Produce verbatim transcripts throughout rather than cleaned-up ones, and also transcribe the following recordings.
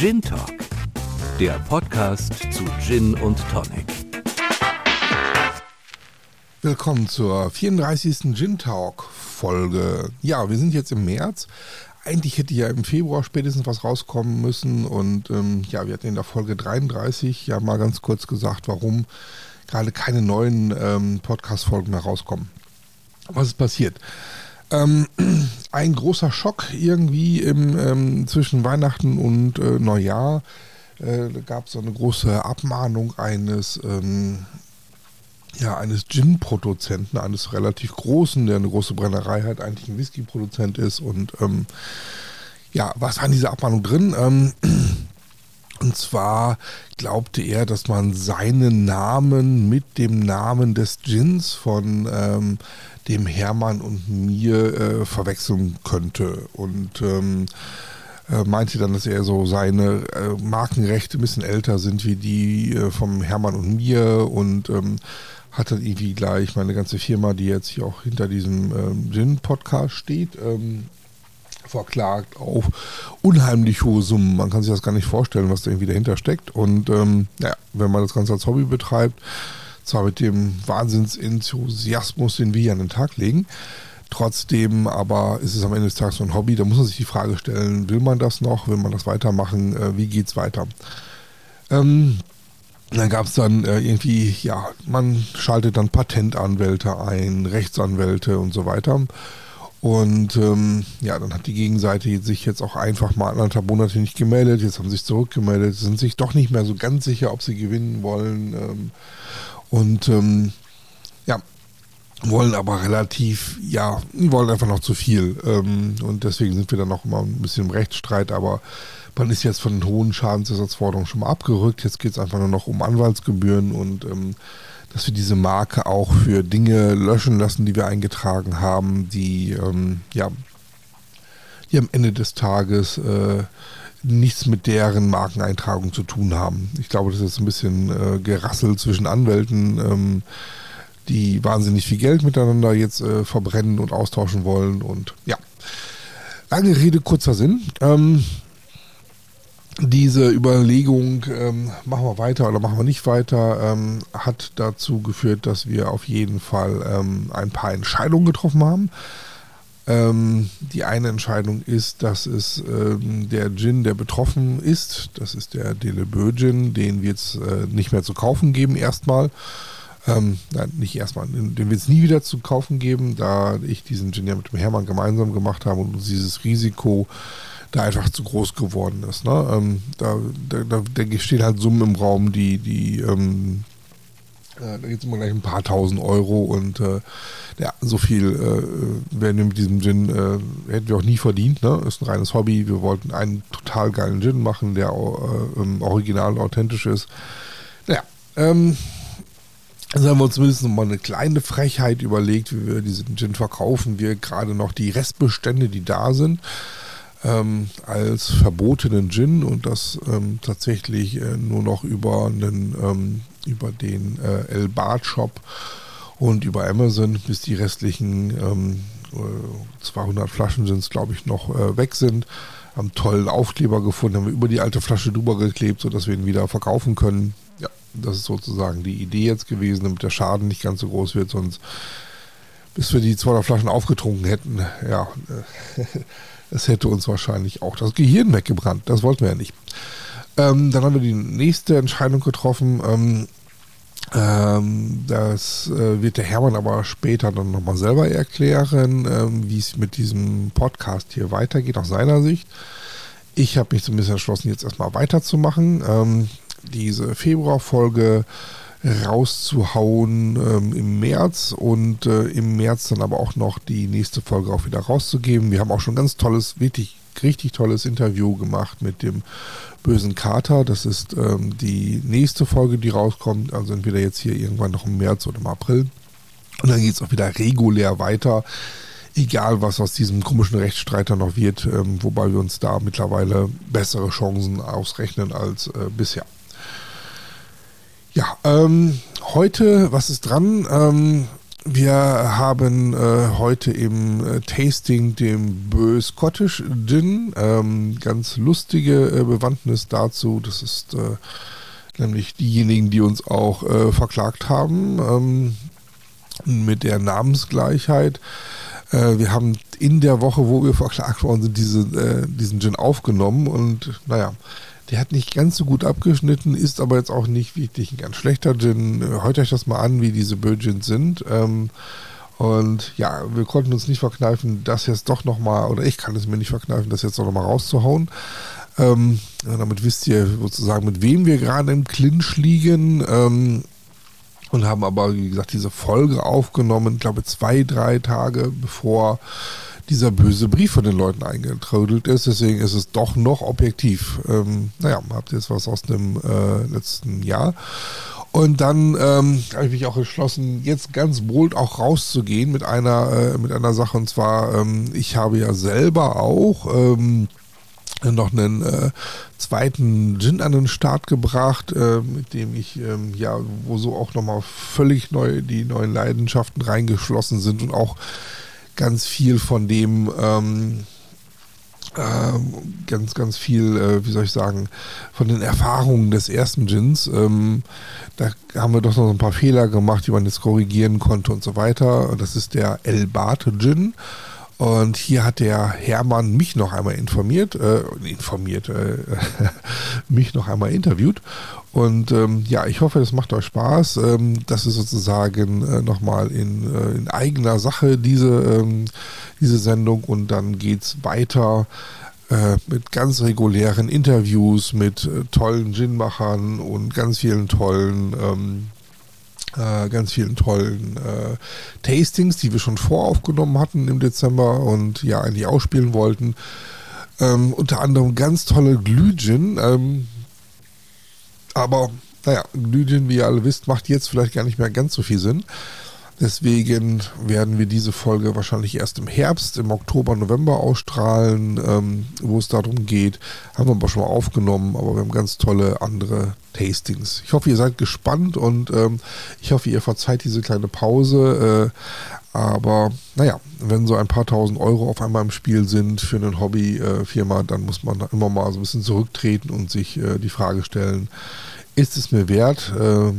Gin Talk, der Podcast zu Gin und Tonic. Willkommen zur vierunddreißigsten Gin Talk Folge. Ja, wir sind jetzt im März. Eigentlich hätte ja im Februar spätestens was rauskommen müssen. Und ähm, ja, wir hatten in der Folge dreiunddreißig ja mal ganz kurz gesagt, warum gerade keine neuen ähm, Podcast-Folgen mehr rauskommen. Was ist passiert? Ähm, ein großer Schock irgendwie im, ähm, zwischen Weihnachten und äh, Neujahr. Äh, da gab es so eine große Abmahnung eines, ähm, ja, eines Gin-Produzenten, eines relativ großen, der eine große Brennerei hat, eigentlich ein Whisky-Produzent ist. Und ähm, ja, was war in dieser Abmahnung drin? Ähm, Und zwar glaubte er, dass man seinen Namen mit dem Namen des Gins von ähm, dem Hermann und mir äh, verwechseln könnte. Und ähm, äh, meinte dann, dass er so seine äh, Markenrechte ein bisschen älter sind wie die äh, vom Hermann und mir. Und ähm, hat dann irgendwie gleich meine ganze Firma, die jetzt hier auch hinter diesem ähm, Gin-Podcast steht, ähm, verklagt auf unheimlich hohe Summen. Man kann sich das gar nicht vorstellen, was da irgendwie dahinter steckt. Und ähm, ja, wenn man das Ganze als Hobby betreibt, zwar mit dem Wahnsinnsenthusiasmus, den wir hier an den Tag legen, trotzdem aber ist es am Ende des Tages so ein Hobby. Da muss man sich die Frage stellen, will man das noch? Will man das weitermachen? Äh, wie geht's weiter? Ähm, dann gab es dann äh, irgendwie, ja, man schaltet dann Patentanwälte ein, Rechtsanwälte und so weiter. Und ähm, ja, dann hat die Gegenseite sich jetzt auch einfach mal anderthalb Monate nicht gemeldet. Jetzt haben sie sich zurückgemeldet, sind sich doch nicht mehr so ganz sicher, ob sie gewinnen wollen. Ähm, und ähm, ja, wollen aber relativ, ja, wollen einfach noch zu viel. Ähm, und deswegen sind wir dann noch immer ein bisschen im Rechtsstreit. Aber man ist jetzt von den hohen Schadensersatzforderungen schon mal abgerückt. Jetzt geht es einfach nur noch um Anwaltsgebühren und ähm, dass wir diese Marke auch für Dinge löschen lassen, die wir eingetragen haben, die, ähm, ja, die am Ende des Tages äh, nichts mit deren Markeneintragung zu tun haben. Ich glaube, das ist ein bisschen äh, Gerassel zwischen Anwälten, ähm, die wahnsinnig viel Geld miteinander jetzt äh, verbrennen und austauschen wollen. Und ja, lange Rede, kurzer Sinn. Ähm, Diese Überlegung, ähm, machen wir weiter oder machen wir nicht weiter, ähm, hat dazu geführt, dass wir auf jeden Fall ähm, ein paar Entscheidungen getroffen haben. Ähm, die eine Entscheidung ist, dass es ähm, der Gin, der betroffen ist, das ist der Böe Gin, den wir jetzt äh, nicht mehr zu kaufen geben erstmal. Ähm, nein, nicht erstmal, den wird es nie wieder zu kaufen geben, da ich diesen Gin ja mit dem Hermann gemeinsam gemacht habe und dieses Risiko da einfach zu groß geworden ist. Ne? Ähm, da, da, da stehen halt Summen im Raum, die, die ähm, äh, da geht es immer gleich ein paar tausend Euro und äh, ja, so viel äh, werden wir mit diesem Gin, äh, hätten wir auch nie verdient. Ne? Ist ein reines Hobby. Wir wollten einen total geilen Gin machen, der äh, original und authentisch ist. Naja, ähm, also haben wir uns zumindest nochmal eine kleine Frechheit überlegt, wie wir diesen Gin verkaufen. Wir gerade noch die Restbestände, die da sind, Ähm, als verbotenen Gin und das ähm, tatsächlich äh, nur noch über einen, ähm, über den äh, El Bart Shop und über Amazon, bis die restlichen ähm, zweihundert Flaschen sind es, glaube ich, noch äh, weg sind. Haben tollen Aufkleber gefunden, haben wir über die alte Flasche drüber geklebt, sodass wir ihn wieder verkaufen können. Ja, das ist sozusagen die Idee jetzt gewesen, damit der Schaden nicht ganz so groß wird, sonst bis wir die zweihundert Flaschen aufgetrunken hätten, ja, es hätte uns wahrscheinlich auch das Gehirn weggebrannt. Das wollten wir ja nicht. Ähm, dann haben wir die nächste Entscheidung getroffen. Ähm, ähm, das äh, wird der Hermann aber später dann nochmal selber erklären, ähm, wie es mit diesem Podcast hier weitergeht, aus seiner Sicht. Ich habe mich zumindest entschlossen, jetzt erstmal weiterzumachen. Ähm, diese Februarfolge rauszuhauen ähm, im März und äh, im März dann aber auch noch die nächste Folge auch wieder rauszugeben. Wir haben auch schon ganz tolles, wirklich richtig tolles Interview gemacht mit dem bösen Kater. Das ist ähm, die nächste Folge, die rauskommt. Also entweder jetzt hier irgendwann noch im März oder im April. Und dann geht es auch wieder regulär weiter. Egal, was aus diesem komischen Rechtsstreit dann noch wird. Ähm, wobei wir uns da mittlerweile bessere Chancen ausrechnen als äh, bisher. Ja, ähm, heute, was ist dran? Ähm, Wir haben äh, heute im äh, Tasting dem Böe Scottish Gin. Ähm, ganz lustige äh, Bewandtnis dazu. Das ist äh, nämlich diejenigen, die uns auch äh, verklagt haben ähm, mit der Namensgleichheit. Äh, wir haben in der Woche, wo wir verklagt worden sind, diese, äh, diesen Gin aufgenommen und naja, der hat nicht ganz so gut abgeschnitten, ist aber jetzt auch nicht wirklich ein ganz schlechter Gin. Hört euch das mal an, wie diese Böe Gins sind. Ähm, und ja, wir konnten uns nicht verkneifen, das jetzt doch nochmal, oder ich kann es mir nicht verkneifen, das jetzt doch nochmal rauszuhauen. Ähm, damit wisst ihr sozusagen, mit wem wir gerade im Clinch liegen. Ähm, und haben aber, wie gesagt, diese Folge aufgenommen, ich glaube zwei, drei Tage bevor dieser böse Brief von den Leuten eingetrödelt ist, deswegen ist es doch noch objektiv. Ähm, naja, habt ihr jetzt was aus dem äh, letzten Jahr. Und dann ähm, habe ich mich auch entschlossen, jetzt ganz bold auch rauszugehen mit einer, äh, mit einer Sache, und zwar, ähm, ich habe ja selber auch ähm, noch einen äh, zweiten Gin an den Start gebracht, äh, mit dem ich, ähm, ja, wo so auch nochmal völlig neu die neuen Leidenschaften reingeschlossen sind und auch ganz viel von dem, ähm, äh, ganz, ganz viel, äh, wie soll ich sagen, von den Erfahrungen des ersten Gins. Ähm, da haben wir doch noch ein paar Fehler gemacht, die man jetzt korrigieren konnte und so weiter. Und das ist der El Bart Gin. Und hier hat der Hermann mich noch einmal informiert, äh, informiert, äh, mich noch einmal interviewt. Und ähm, ja, ich hoffe, das macht euch Spaß. Ähm, das ist sozusagen äh, nochmal in, äh, in eigener Sache diese, ähm, diese Sendung. Und dann geht's weiter äh, mit ganz regulären Interviews, mit äh, tollen Gin-Machern und ganz vielen tollen... Ähm, Äh, ganz vielen tollen äh, Tastings, die wir schon voraufgenommen hatten im Dezember und ja eigentlich ausspielen wollten. Ähm, unter anderem ganz tolle Glühgin. Ähm, aber naja, Glühgin, wie ihr alle wisst, macht jetzt vielleicht gar nicht mehr ganz so viel Sinn. Deswegen werden wir diese Folge wahrscheinlich erst im Herbst, im Oktober, November ausstrahlen, ähm, wo es darum geht. Haben wir aber schon mal aufgenommen, aber wir haben ganz tolle andere Tastings. Ich hoffe, ihr seid gespannt und ähm, ich hoffe, ihr verzeiht diese kleine Pause. Äh, aber naja, wenn so ein paar tausend Euro auf einmal im Spiel sind für eine Hobbyfirma, äh, dann muss man immer mal so ein bisschen zurücktreten und sich äh, die Frage stellen, ist es mir wert, äh,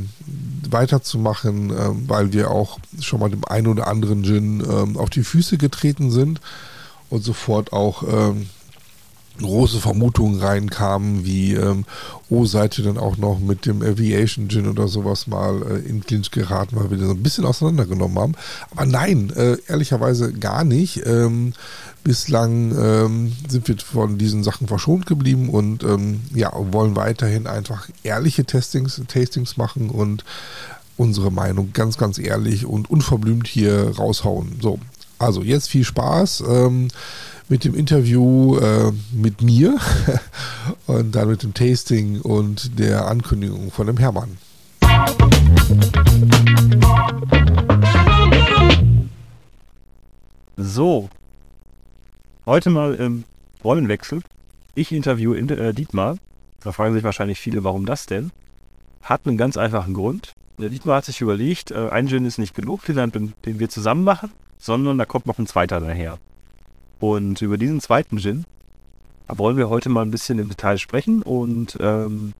weiterzumachen, äh, weil wir auch schon mal dem einen oder anderen Gin äh, auf die Füße getreten sind und sofort auch äh, große Vermutungen reinkamen, wie, äh, oh, seid ihr denn auch noch mit dem Aviation Gin oder sowas mal äh, in Clinch geraten, weil wir den so ein bisschen auseinandergenommen haben. Aber nein, äh, ehrlicherweise gar nicht. Ähm, Bislang ähm, sind wir von diesen Sachen verschont geblieben und ähm, ja, wollen weiterhin einfach ehrliche Tastings, Tastings machen und unsere Meinung ganz, ganz ehrlich und unverblümt hier raushauen. So, also jetzt viel Spaß ähm, mit dem Interview äh, mit mir und dann mit dem Tasting und der Ankündigung von dem Hermann. So. Heute mal im Rollenwechsel. Ich interviewe in, äh, Dietmar. Da fragen sich wahrscheinlich viele, warum das denn? Hat einen ganz einfachen Grund. Der Dietmar hat sich überlegt, äh, ein Gin ist nicht genug, den, den wir zusammen machen, sondern da kommt noch ein zweiter daher. Und über diesen zweiten Gin wollen wir heute mal ein bisschen im Detail sprechen. Und ähm,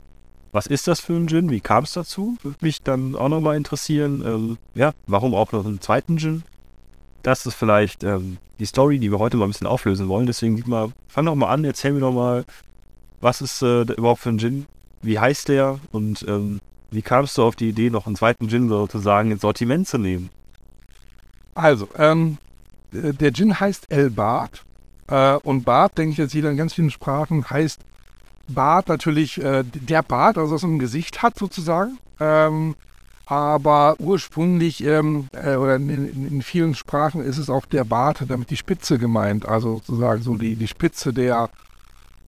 was ist das für ein Gin? Wie kam es dazu? Würde mich dann auch nochmal interessieren. Ähm, ja, warum auch noch einen zweiten Gin? Das ist vielleicht ähm, die Story, die wir heute mal ein bisschen auflösen wollen. Deswegen, Dietmar, fang doch mal an, erzähl mir doch mal, was ist äh, überhaupt für ein Gin? Wie heißt der? Und ähm, wie kamst du auf die Idee, noch einen zweiten Gin sozusagen ins Sortiment zu nehmen? Also, ähm, der Gin heißt El Bart. Äh, und Bart, denke ich jetzt jeder in ganz vielen Sprachen, heißt Bart natürlich äh, der Bart, also was man im Gesicht hat sozusagen. Ähm, Aber ursprünglich ähm, äh, oder in, in, in vielen Sprachen ist es auch der Bart, damit die Spitze gemeint, also sozusagen so die, die Spitze der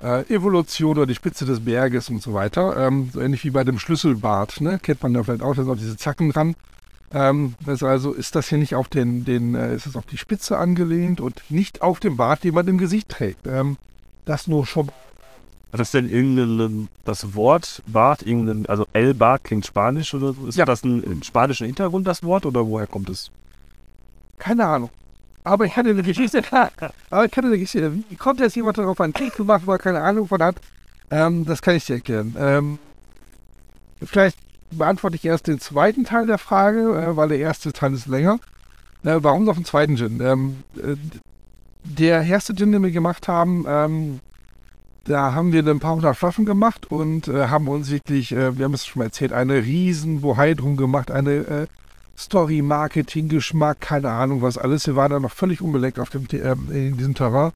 äh, Evolution oder die Spitze des Berges und so weiter. Ähm, so ähnlich wie bei dem Schlüsselbart, ne? Kennt man ja vielleicht auch, da sind auch diese Zacken dran. Ähm, das also ist das hier nicht auf den, den äh, ist es auf die Spitze angelehnt und nicht auf den Bart, den man im Gesicht trägt. Ähm, das nur schon. Hat das denn irgendein, das Wort Bart, irgendein, also El Bart klingt spanisch oder so? Ist ja. Das ein, ein spanischen Hintergrund, das Wort, oder woher kommt es? Keine Ahnung. Aber ich hatte eine Geschichte. Aber ich hatte eine Geschichte. Wie kommt jetzt jemand darauf, einen Krieg zu machen, weil er keine Ahnung von hat? Ähm, das kann ich dir erklären. Ähm, vielleicht beantworte ich erst den zweiten Teil der Frage, äh, weil der erste Teil ist länger. Äh, warum noch einen zweiten Gin? Ähm, äh, der erste Gin, den wir gemacht haben, ähm, da haben wir ein paar hundert Flaschen gemacht und äh, haben uns wirklich, äh, wir haben es schon mal erzählt, eine riesen Bohai drum gemacht, eine äh, Story, Marketing, Geschmack, keine Ahnung was alles. Wir waren da noch völlig unbeleckt auf dem, äh, in diesem Terrain,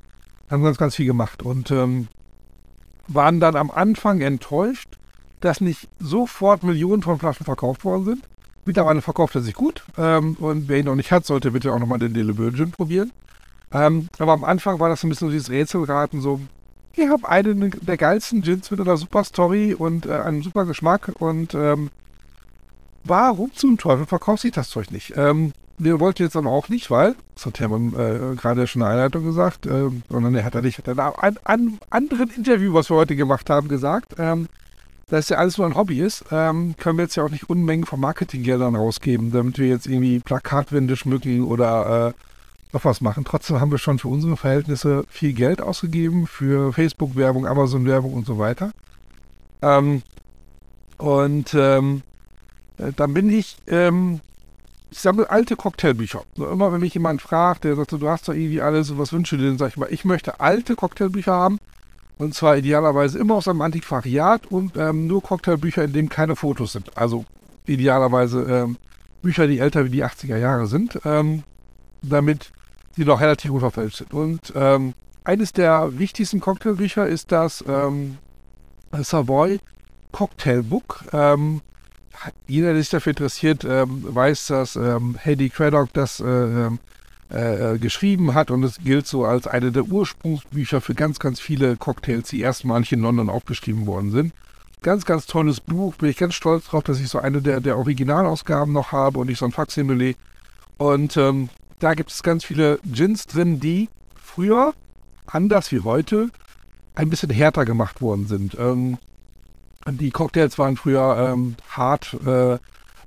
haben ganz, ganz viel gemacht und ähm, waren dann am Anfang enttäuscht, dass nicht sofort Millionen von Flaschen verkauft worden sind. Mittlerweile verkauft er sich gut ähm, und wer ihn noch nicht hat, sollte bitte auch nochmal den Böe Gin probieren. Ähm, aber am Anfang war das ein bisschen so dieses Rätselraten, so ich habe einen der geilsten Gins mit einer super Story und äh, einem super Geschmack und ähm, warum zum Teufel verkauft sich das Zeug nicht? Ähm, wir wollten jetzt dann auch nicht, weil, das hat Hermann äh, gerade schon in der Einleitung gesagt, äh, sondern er hat er nicht, hat er in einem an, anderen Interview, was wir heute gemacht haben, gesagt, ähm, dass ja alles nur ein Hobby ist, ähm, können wir jetzt ja auch nicht Unmengen von Marketinggeldern rausgeben, damit wir jetzt irgendwie Plakatwände schmücken oder... Äh, noch was machen. Trotzdem haben wir schon für unsere Verhältnisse viel Geld ausgegeben für Facebook-Werbung, Amazon-Werbung und so weiter. Ähm, und ähm, dann bin ich, ähm, ich sammle alte Cocktailbücher. Also immer wenn mich jemand fragt, der sagt, du hast doch irgendwie alles, was wünschst du denn? Sag ich mal, ich möchte alte Cocktailbücher haben und zwar idealerweise immer aus einem Antiquariat und ähm, nur Cocktailbücher, in denen keine Fotos sind. Also idealerweise ähm, Bücher, die älter wie die achtziger Jahre sind, ähm, damit die noch relativ gut verfälscht sind. Und ähm, eines der wichtigsten Cocktailbücher ist das ähm, Savoy Cocktail Book. Ähm, jeder, der sich dafür interessiert, ähm, weiß, dass ähm, Hedy Craddock das äh, äh, geschrieben hat und es gilt so als eine der Ursprungsbücher für ganz, ganz viele Cocktails, die erstmalig in London aufgeschrieben worden sind. Ganz, ganz tolles Buch. Bin ich ganz stolz drauf, dass ich so eine der, der Originalausgaben noch habe und nicht so ein Faximile. Und ähm, da gibt es ganz viele Gins drin, die früher, anders wie heute, ein bisschen härter gemacht worden sind. Ähm, die Cocktails waren früher ähm, hart, äh,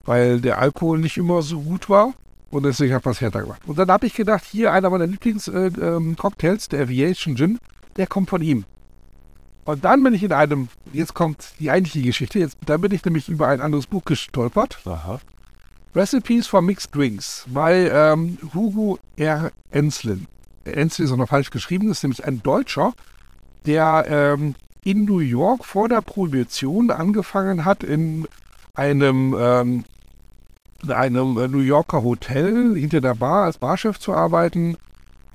weil der Alkohol nicht immer so gut war und deswegen hat man es härter gemacht. Und dann habe ich gedacht, hier einer meiner Lieblingscocktails, äh, ähm, der Aviation Gin, der kommt von ihm. Und dann bin ich in einem, jetzt kommt die eigentliche Geschichte, jetzt, dann bin ich nämlich über ein anderes Buch gestolpert. Aha. Recipes for Mixed Drinks bei ähm, Hugo R. Enslin. Enslin ist auch noch falsch geschrieben, ist nämlich ein Deutscher, der ähm, in New York vor der Prohibition angefangen hat, in einem, ähm, in einem New Yorker Hotel hinter der Bar als Barchef zu arbeiten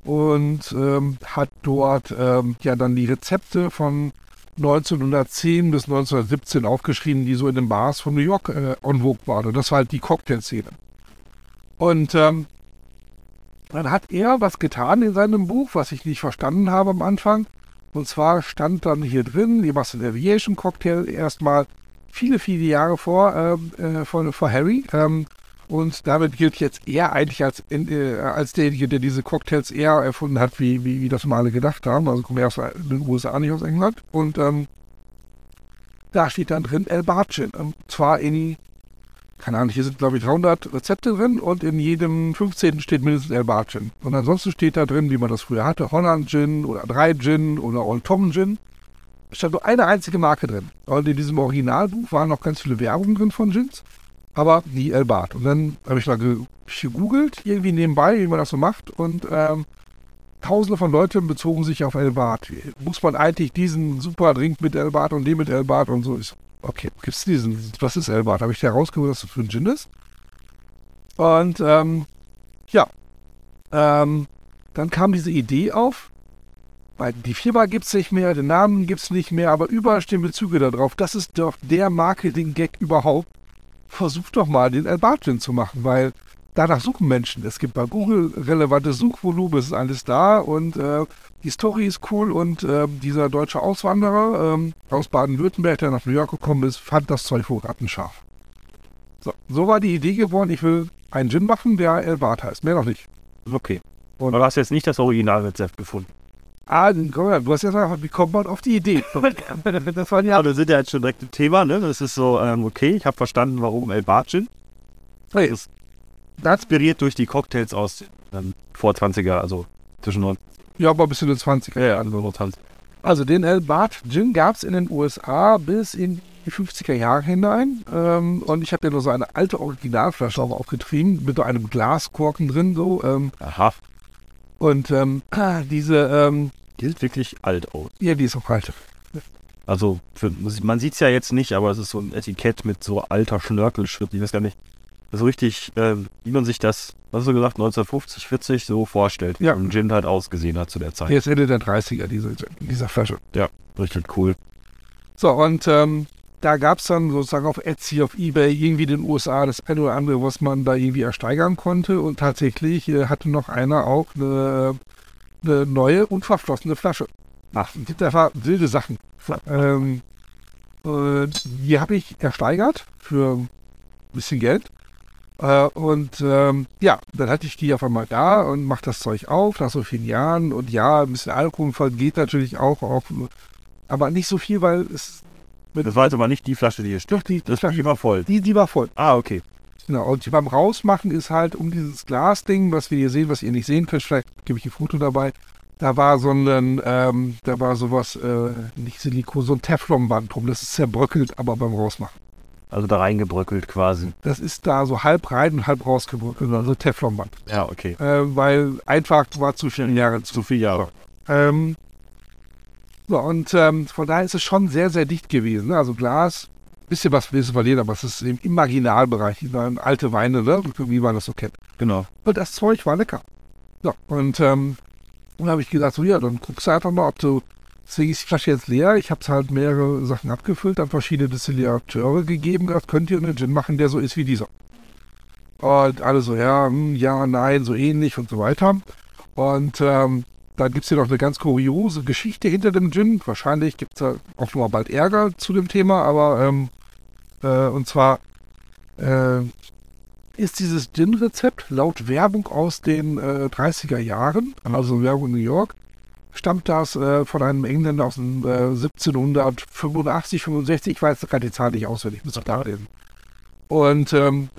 und ähm, hat dort ähm, ja dann die Rezepte von neunzehnhundertzehn bis neunzehnhundertsiebzehn aufgeschrieben, die so in den Bars von New York äh, en vogue waren. Und das war halt die Cocktailszene. Und ähm, dann hat er was getan in seinem Buch, was ich nicht verstanden habe am Anfang. Und zwar stand dann hier drin, ihr macht den Aviation Cocktail erstmal viele, viele Jahre vor, ähm, äh, vor, vor Harry. Ähm, und damit gilt jetzt er eigentlich als, äh, als derjenige, der diese Cocktails eher erfunden hat, wie, wie, wie das mal alle gedacht haben. Also kommen wir aus den U S A, nicht aus England. Und ähm, da steht dann drin El Bart Gin. Und zwar in, keine Ahnung, hier sind glaube ich dreihundert Rezepte drin und in jedem fünfzehnten steht mindestens El Bart Gin. Und ansonsten steht da drin, wie man das früher hatte, Holland Gin oder drei Gin oder Old Tom Gin. Es stand nur eine einzige Marke drin. Und in diesem Originalbuch waren noch ganz viele Werbungen drin von Gins. Aber nie El Bart. Und dann habe ich mal gegoogelt, irgendwie nebenbei, wie man das so macht. Und ähm, tausende von Leuten bezogen sich auf El Bart. Muss man eigentlich diesen super Drink mit El Bart und den mit El Bart und so? Ich so, okay, gibt's diesen? Was ist El Bart? Habe ich da rausgeholt, was das für ein Gin ist? Und ähm, ja, ähm, dann kam diese Idee auf. Weil die Firma gibt es nicht mehr, den Namen gibt es nicht mehr, aber überall stehen Bezüge darauf. Das ist doch der Marketing-Gag überhaupt. Versuch doch mal, den El Bart Gin zu machen, weil danach suchen Menschen. Es gibt bei Google relevantes Suchvolumen, es ist alles da und äh, die Story ist cool und äh, dieser deutsche Auswanderer ähm, aus Baden-Württemberg, der nach New York gekommen ist, fand das Zeug wohl rattenscharf. So, so war die Idee geworden, ich will einen Gin machen, der El Bart heißt, mehr noch nicht. Okay, und aber du hast jetzt nicht das Originalrezept gefunden? Ah, du hast ja gesagt, wie kommt man auf die Idee? Das waren ja. Aber wir sind ja jetzt schon direkt im Thema, ne? Das ist so, ähm, okay, ich habe verstanden, warum El Bart Gin. Das, inspiriert durch die Cocktails aus ähm, vor zwanziger, also zwischen neun. Ja, aber bis in die zwanziger. Ja, ja. Also den El Bart Gin gab es in den U S A bis in die fünfziger Jahre hinein. Ähm, und ich habe ja nur so eine alte Originalflasche auch aufgetrieben, mit einem Glaskorken drin. So, ähm. Aha. Und ähm, diese... Ähm, die ist wirklich alt aus. Ja, die ist auch alt. Also, für, man sieht es ja jetzt nicht, aber es ist so ein Etikett mit so alter Schnörkelschrift. Ich weiß gar nicht, so richtig, äh, wie man sich das, was hast du gesagt, neunzehnhundertfünfzig, vierzig so vorstellt, wie ja. ein Gin halt ausgesehen hat zu der Zeit. Jetzt Ende der dreißiger, diese, dieser Flasche. Ja, richtig cool. So, und ähm, da gab es dann sozusagen auf Etsy, auf Ebay, irgendwie in den U S A das ein oder andere, was man da irgendwie ersteigern konnte. Und tatsächlich äh, hatte noch einer auch eine, eine neue, unverschlossene Flasche. Ach, es gibt einfach wilde Sachen. Ähm, äh, die habe ich ersteigert für ein bisschen Geld. Äh, und ähm, ja, dann hatte ich die auf einmal da und mache das Zeug auf nach so vielen Jahren. Und ja, ein bisschen Alkohol geht natürlich auch, auch, aber nicht so viel, weil es... Mit, das war jetzt aber nicht die Flasche, die hier steht. Die, die das Flasche, die war voll. Die, die war voll. Ah, okay. Genau, und beim Rausmachen ist halt um dieses Glasding, was wir hier sehen, was ihr nicht sehen könnt, vielleicht gebe ich ein Foto dabei, da war so ein, ähm, da war sowas, äh, nicht Silikon, so ein Teflonband drum, das ist zerbröckelt, aber beim Rausmachen. Also da reingebröckelt quasi. Das ist da so halb rein und halb rausgebröckelt, also Teflonband. Ja, okay. Äh, weil einfach war zu viele Jahre. Zu viele Jahre. Ähm, so, und ähm, von daher ist es schon sehr, sehr dicht gewesen. Ne? Also Glas, bisschen was wissen wir jeder, aber es ist im Marginalbereich, alte Weine, ne? Wie man das so kennt. Genau. Und das Zeug war lecker. So, und ähm, dann habe ich gesagt, so ja, dann guckst du einfach mal, ob du... Deswegen ist die Flasche jetzt leer. Ich habe es halt mehrere Sachen abgefüllt, an verschiedene Destillateure gegeben. Gesagt, könnt ihr einen Gin machen, der so ist wie dieser? Und alle so, ja, mh, ja, nein, so ähnlich und so weiter. Und ähm, dann gibt es hier noch eine ganz kuriose Geschichte hinter dem Gin. Wahrscheinlich gibt es da auch nochmal bald Ärger zu dem Thema. Aber, ähm, äh, und zwar äh, ist dieses Gin-Rezept laut Werbung aus den äh, dreißiger Jahren, also Werbung in New York, stammt das äh, von einem Engländer aus dem äh, siebzehnhundertfünfundachtzig, fünfundsechzig, ich weiß gerade die Zahl nicht auswendig, ich muss auch da reden. Und ähm,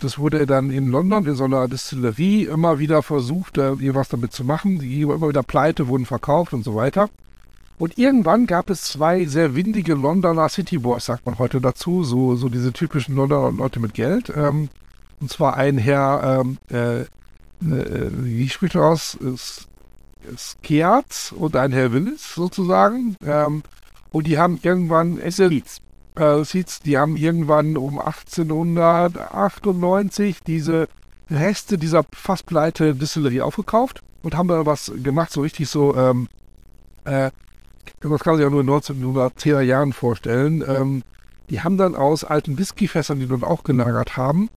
das wurde dann in London in so einer Distillerie immer wieder versucht, äh, irgendwas damit zu machen. Die gingen immer wieder pleite, wurden verkauft und so weiter. Und irgendwann gab es zwei sehr windige Londoner Cityboys, sagt man heute dazu, so, so diese typischen Londoner Leute mit Geld. Ähm, und zwar ein Herr, ähm, äh, äh, wie spricht er aus? Ist, Skeats und ein Herr Willis sozusagen. Ähm, und die haben irgendwann... Seeds. Äh, Seeds. Die haben irgendwann um achtzehnhundertachtundneunzig diese Reste dieser fast pleite Distillerie aufgekauft und haben da was gemacht, so richtig so... Ähm, äh, das kann man sich ja nur in den neunzehnhundertzehner Jahren vorstellen. Ähm, die haben dann aus alten Whiskyfässern, die dort auch gelagert haben,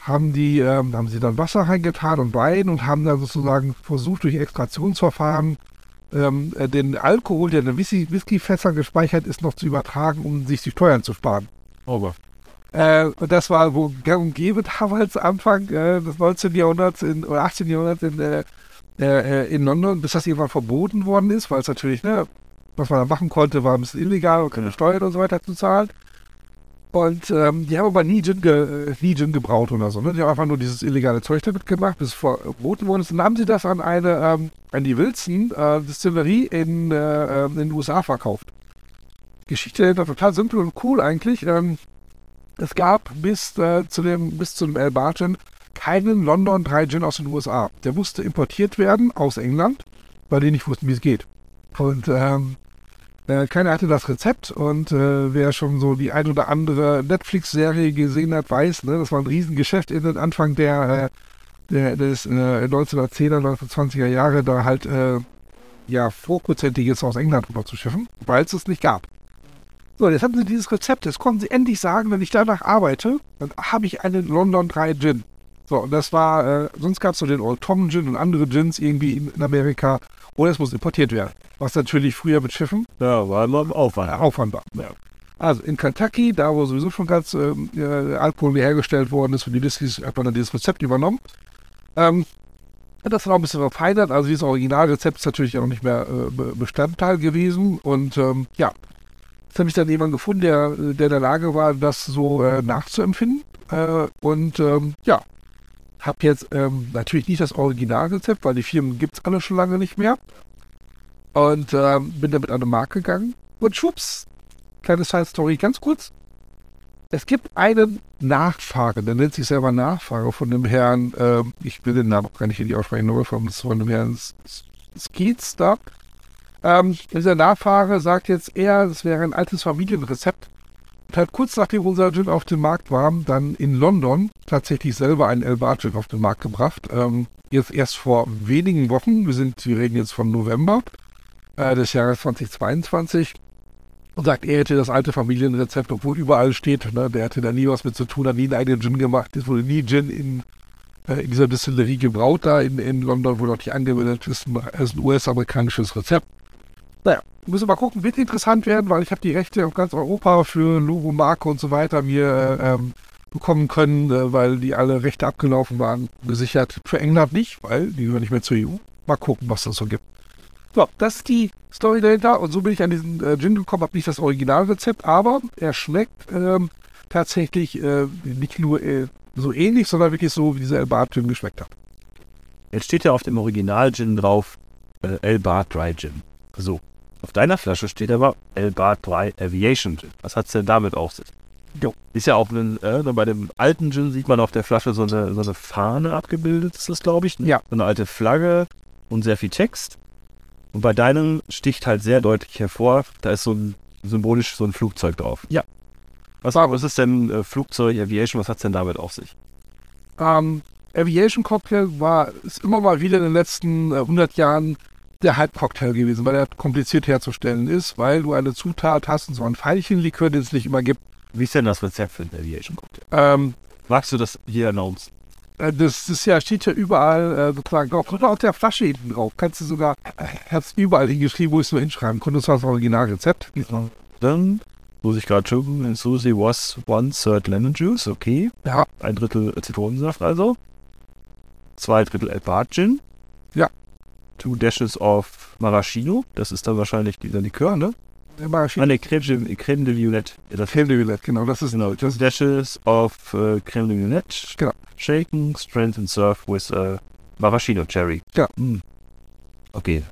haben die, ähm, haben sie dann Wasser reingetan und Wein und haben dann sozusagen versucht, durch Extraktionsverfahren ähm, den Alkohol, der in den Whisky, Whiskyfässern gespeichert ist, noch zu übertragen, um sich die Steuern zu sparen. Aber. Äh, und das war wo gang und gäbe damals Anfang äh, des neunzehnten Jahrhunderts in, oder achtzehnten Jahrhunderts in, äh, äh, in London, bis das irgendwann verboten worden ist, weil es natürlich, ne, was man da machen konnte, war ein bisschen illegal, man keine Steuern und so weiter zu zahlen. Und ähm, die haben aber nie Gin, ge nie Gin gebraut oder so. Ne? Die haben einfach nur dieses illegale Zeug damit gemacht, bis es verboten worden ist. Und dann haben sie das an eine, ähm, an die Wilson äh, Distillery in, äh, in den U S A verkauft. Geschichte dahinter total simpel und cool eigentlich. Ähm, es gab bis, äh, zu dem, bis zu dem El Bart Gin keinen London drei Gin aus den U S A. Der musste importiert werden aus England, weil die nicht wussten, wie es geht. Und ähm, keiner hatte das Rezept und äh, wer schon so die ein oder andere Netflix-Serie gesehen hat, weiß, ne, das war ein Riesengeschäft in den Anfang der, äh, der des äh, neunzehnhundertzehner, neunzehnhundertzwanziger Jahre, da halt äh, ja hochprozentiges aus England rüber zu schiffen, weil es es nicht gab. So, jetzt haben sie dieses Rezept, jetzt konnten sie endlich sagen, wenn ich danach arbeite, dann habe ich einen London drei Gin. So, und das war, äh, sonst gab es so den Old Tom Gin und andere Gins irgendwie in, in Amerika, oder es muss importiert werden. Was natürlich früher mit Schiffen. Ja, war immer Aufwand. Aufwand war. Ja. Also in Kentucky, da wo sowieso schon ganz äh, Alkohol hergestellt worden ist, für die Whiskys hat man dann dieses Rezept übernommen. Ähm, das war auch ein bisschen verfeinert. Also dieses Originalrezept ist natürlich auch nicht mehr äh, Bestandteil gewesen. Und ähm, ja, jetzt habe ich dann jemanden gefunden, der, der in der Lage war, das so äh, nachzuempfinden. Äh, und ähm, ja. Habe jetzt ähm, natürlich nicht das Originalrezept, weil die Firmen gibt es alle schon lange nicht mehr. Und ähm, bin damit an den Markt gegangen. Und schwupps, kleine Side-Story, ganz kurz. Es gibt einen Nachfahre, der nennt sich selber Nachfahre von dem Herrn, äh, ich will den Namen auch gar nicht in die Aussprache nur von, von dem Herrn Skeets da. Ähm, dieser Nachfahre sagt jetzt eher, das wäre ein altes Familienrezept. Und hat kurz nachdem unser Gin auf den Markt war, dann in London tatsächlich selber einen El Bart Gin auf den Markt gebracht. Ähm, jetzt erst vor wenigen Wochen, wir sind, wir reden jetzt von November äh, des Jahres zweitausendzweiundzwanzig. Und sagt, er hätte das alte Familienrezept, obwohl überall steht, ne, der hätte da nie was mit zu tun, hat nie einen eigenen Gin gemacht, es wurde nie Gin in, äh, in dieser Distillerie gebraut, da in, in London, wo noch nicht angewendet ist, ist ein U S-amerikanisches Rezept. Naja, müssen wir mal gucken, wird interessant werden, weil ich habe die Rechte auf ganz Europa für Logo, Marke und so weiter mir ähm, bekommen können, äh, weil die alle Rechte abgelaufen waren, gesichert. Für England nicht, weil die gehören nicht mehr zur E U. Mal gucken, was das so gibt. So, das ist die Story dahinter und so bin ich an diesen äh, Gin gekommen, habe nicht das Originalrezept, aber er schmeckt ähm, tatsächlich äh, nicht nur äh, so ähnlich, sondern wirklich so, wie dieser El Bart Gin geschmeckt hat. Jetzt steht ja auf dem Original Gin drauf äh, El Bart Dry Gin. So, auf deiner Flasche steht aber El Bart Dry Aviation Gin. Was hat es denn damit auf sich? Jo. Ist ja auch, ein, äh, bei dem alten Gin sieht man auf der Flasche so eine, so eine Fahne abgebildet, ist das glaube ich, ne? Ja. So eine alte Flagge und sehr viel Text. Und bei deinem sticht halt sehr deutlich hervor, da ist so ein, symbolisch so ein Flugzeug drauf. Ja. Was, was ist denn äh, Flugzeug, Aviation, was hat es denn damit auf sich? Ähm, Aviation Cocktail war, ist immer mal wieder in den letzten äh, hundert Jahren der Hype-Cocktail gewesen, weil er kompliziert herzustellen ist, weil du eine Zutat hast und so ein Veilchenlikör, den es nicht immer gibt. Wie ist denn das Rezept für den Aviation Cocktail? Ähm, Magst du das hier announcen? Das ist ja, steht ja überall äh, sozusagen drauf. Oder auf der Flasche hinten drauf. Kannst du sogar, äh, hast überall hingeschrieben, wo ich es nur hinschreiben konnte. Das war das Originalrezept. Ja. Dann muss ich gerade schicken. In Susie was one third lemon juice, okay. Ja. Ein Drittel Zitronensaft also. Zwei Drittel El Bart Gin. Ja. Two dashes of Maraschino. Das ist dann wahrscheinlich dieser Likör, ne? Der Maraschino. Ah, ne, Crème, Crème de Violette. Ja, Crème de Violette, genau. Das ist genau. Two dashes of äh, Crème de Violette. Genau. Shaken, strength and serve with äh, Maraschino Cherry. Ja. Mm. Okay.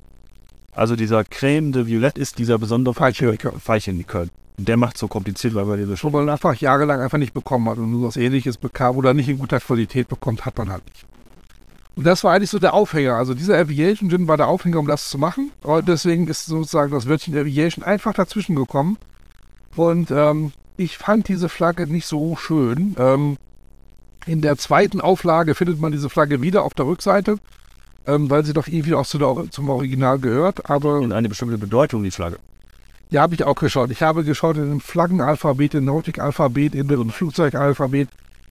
Also dieser Crème de Violette ist dieser besondere Veilchenlikör. Der macht so kompliziert, weil man diese Schon man einfach jahrelang einfach nicht bekommen hat und nur was Ähnliches bekam oder nicht in guter Qualität bekommt, hat man halt nicht. Und das war eigentlich so der Aufhänger. Also dieser Aviation Gin war der Aufhänger, um das zu machen. Und deswegen ist sozusagen das Wörtchen Aviation einfach dazwischen gekommen. Und ähm, ich fand diese Flagge nicht so schön. Ähm, In der zweiten Auflage findet man diese Flagge wieder auf der Rückseite, ähm, weil sie doch irgendwie auch zu der, zum Original gehört. Aber in eine bestimmte Bedeutung, die Flagge. Ja, habe ich auch geschaut. Ich habe geschaut in dem Flaggenalphabet, in dem Nautikalphabet, in dem Flugzeugalphabet.